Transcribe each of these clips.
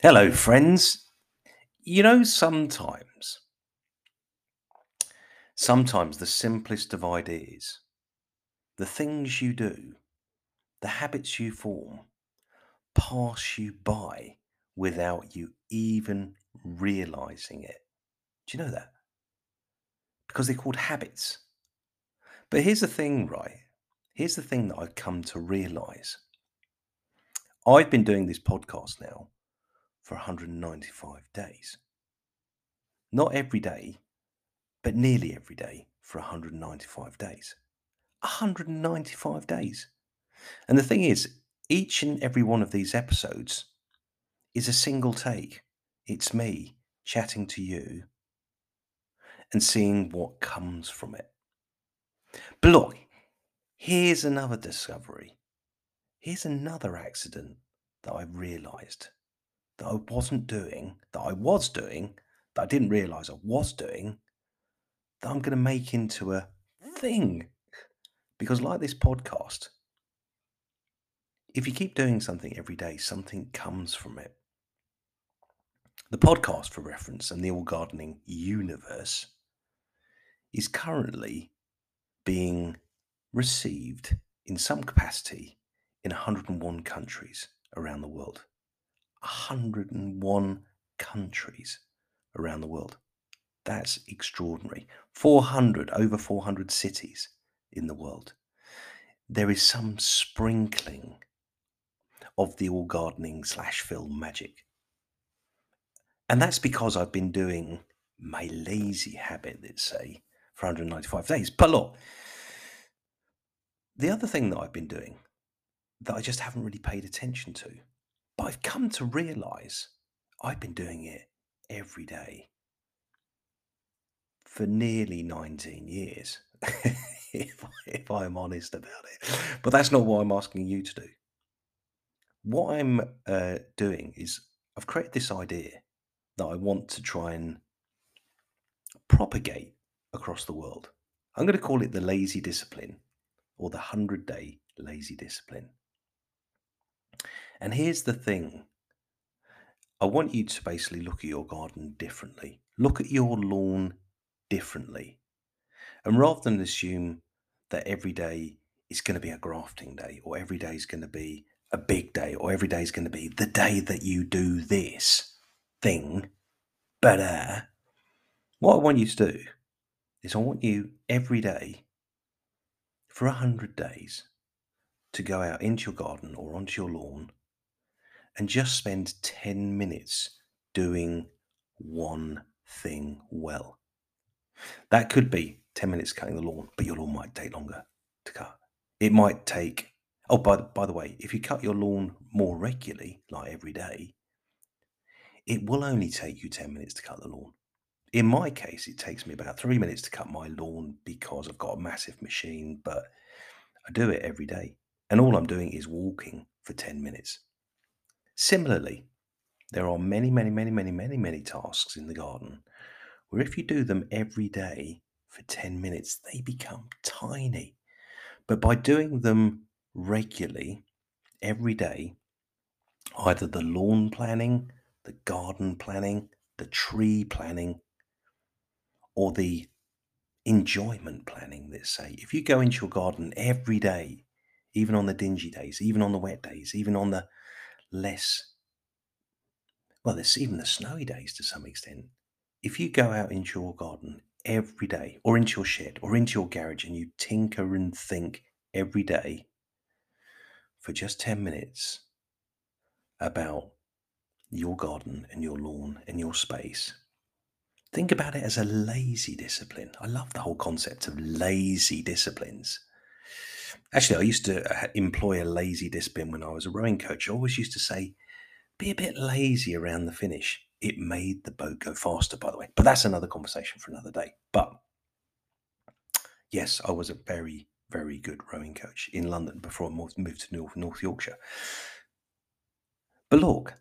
Hello, friends. You know, sometimes the simplest of ideas, the things you do, the habits you form, pass you by without you even realizing it. Do you know that? Because they're called habits. But here's the thing, right? Here's the thing that I've come to realize. I've been doing this podcast now for 195 days. Not every day, but nearly every day for 195 days. 195 days. And the thing is, each and every one of these episodes is a single take. It's me chatting to you and seeing what comes from it. But look, here's another discovery. Here's another accident that I realized that I was doing, that I didn't realize I was doing, that I'm going to make into a thing. Because like this podcast, if you keep doing something every day, something comes from it. The podcast, for reference, and the All Gardening Universe is currently being received in some capacity in 101 countries around the world. 101 countries around the world. That's extraordinary. Over 400 cities in the world. There is some sprinkling of the All Gardening /film magic. And that's because I've been doing my lazy habit, let's say, for 195 days. But look, the other thing that I've been doing that I just haven't really paid attention to, but I've come to realize I've been doing it every day for nearly 19 years, if I'm honest about it. But that's not what I'm asking you to do. What I'm doing is I've created this idea that I want to try and propagate across the world. I'm going to call it the lazy discipline, or the 100-day lazy discipline. And here's the thing. I want you to basically look at your garden differently. Look at your lawn differently. And rather than assume that every day is going to be a grafting day, or every day is going to be a big day, or every day is going to be the day that you do this thing, but what I want you to do is I want you every day for 100 days to go out into your garden or onto your lawn and just spend 10 minutes doing one thing well. That could be 10 minutes cutting the lawn, but your lawn might take longer to cut. It might take, by the way, if you cut your lawn more regularly, like every day, it will only take you 10 minutes to cut the lawn. In my case, it takes me about 3 minutes to cut my lawn because I've got a massive machine, but I do it every day. And all I'm doing is walking for 10 minutes. Similarly, there are many, many, many, many, many, many tasks in the garden where if you do them every day for 10 minutes, they become tiny. But by doing them regularly, every day, either the lawn planning, the garden planning, the tree planning, or the enjoyment planning, let's say. If you go into your garden every day, even on the dingy days, even on the wet days, even on the even the snowy days to some extent. If you go out into your garden every day, or into your shed, or into your garage, and you tinker and think every day for just 10 minutes about your garden and your lawn and your space. Think about it as a lazy discipline. I love the whole concept of lazy disciplines. Actually, I used to employ a lazy discipline when I was a rowing coach. I always used to say, be a bit lazy around the finish. It made the boat go faster, by the way. But that's another conversation for another day. But yes, I was a very, very good rowing coach in London before I moved to North Yorkshire. But look,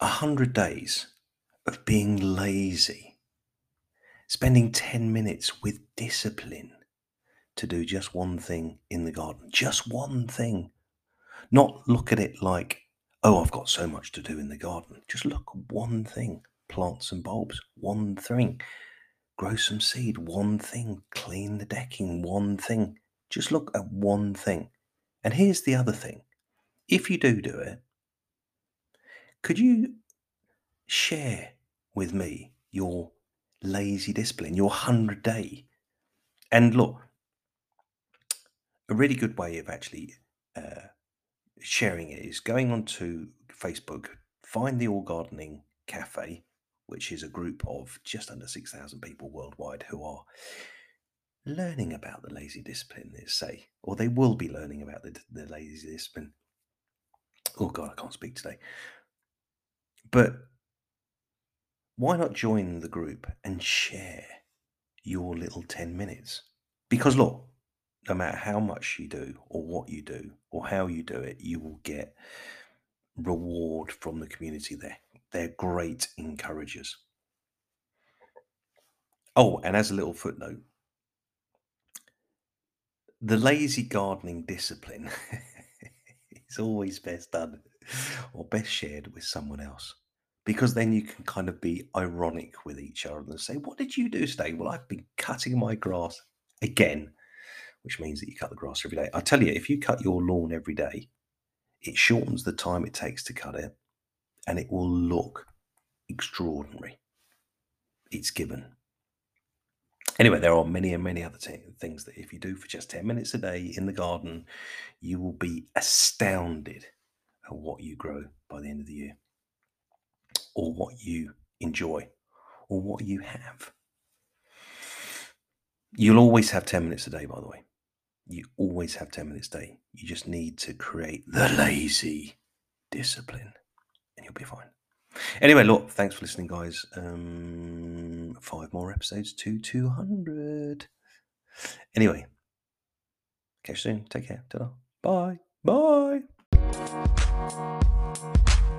100 days of being lazy. spending 10 minutes with discipline to do just one thing in the garden, just one thing. Not look at it like, oh, I've got so much to do in the garden. Just look at one thing, plant some bulbs, one thing, grow some seed, one thing, clean the decking, one thing. Just look at one thing. And here's the other thing. If you do it, could you share with me your lazy discipline, your 100-day? And look, a really good way of actually sharing it is going onto Facebook, find the All Gardening Cafe, which is a group of just under 6,000 people worldwide who are learning about the lazy discipline, let's say, or they will be learning about the lazy discipline. Oh God, I can't speak today. But why not join the group and share your little 10 minutes? Because look, no matter how much you do or what you do or how you do it, you will get reward from the community there. They're great encouragers. Oh, and as a little footnote, the lazy gardening discipline is always best done or best shared with someone else, because then you can kind of be ironic with each other and say, what did you do today? Well, I've been cutting my grass again, which means that you cut the grass every day. I tell you, if you cut your lawn every day, it shortens the time it takes to cut it and it will look extraordinary. It's given. Anyway, there are many and many other things that if you do for just 10 minutes a day in the garden, you will be astounded at what you grow by the end of the year, or what you enjoy, or what you have. You'll always have 10 minutes a day, by the way. You always have 10 minutes a day. You just need to create the lazy discipline and you'll be fine. Anyway, look, thanks for listening, guys. 5 more episodes to 200. Anyway, catch you soon. Take care. Ta-da. Bye. Bye.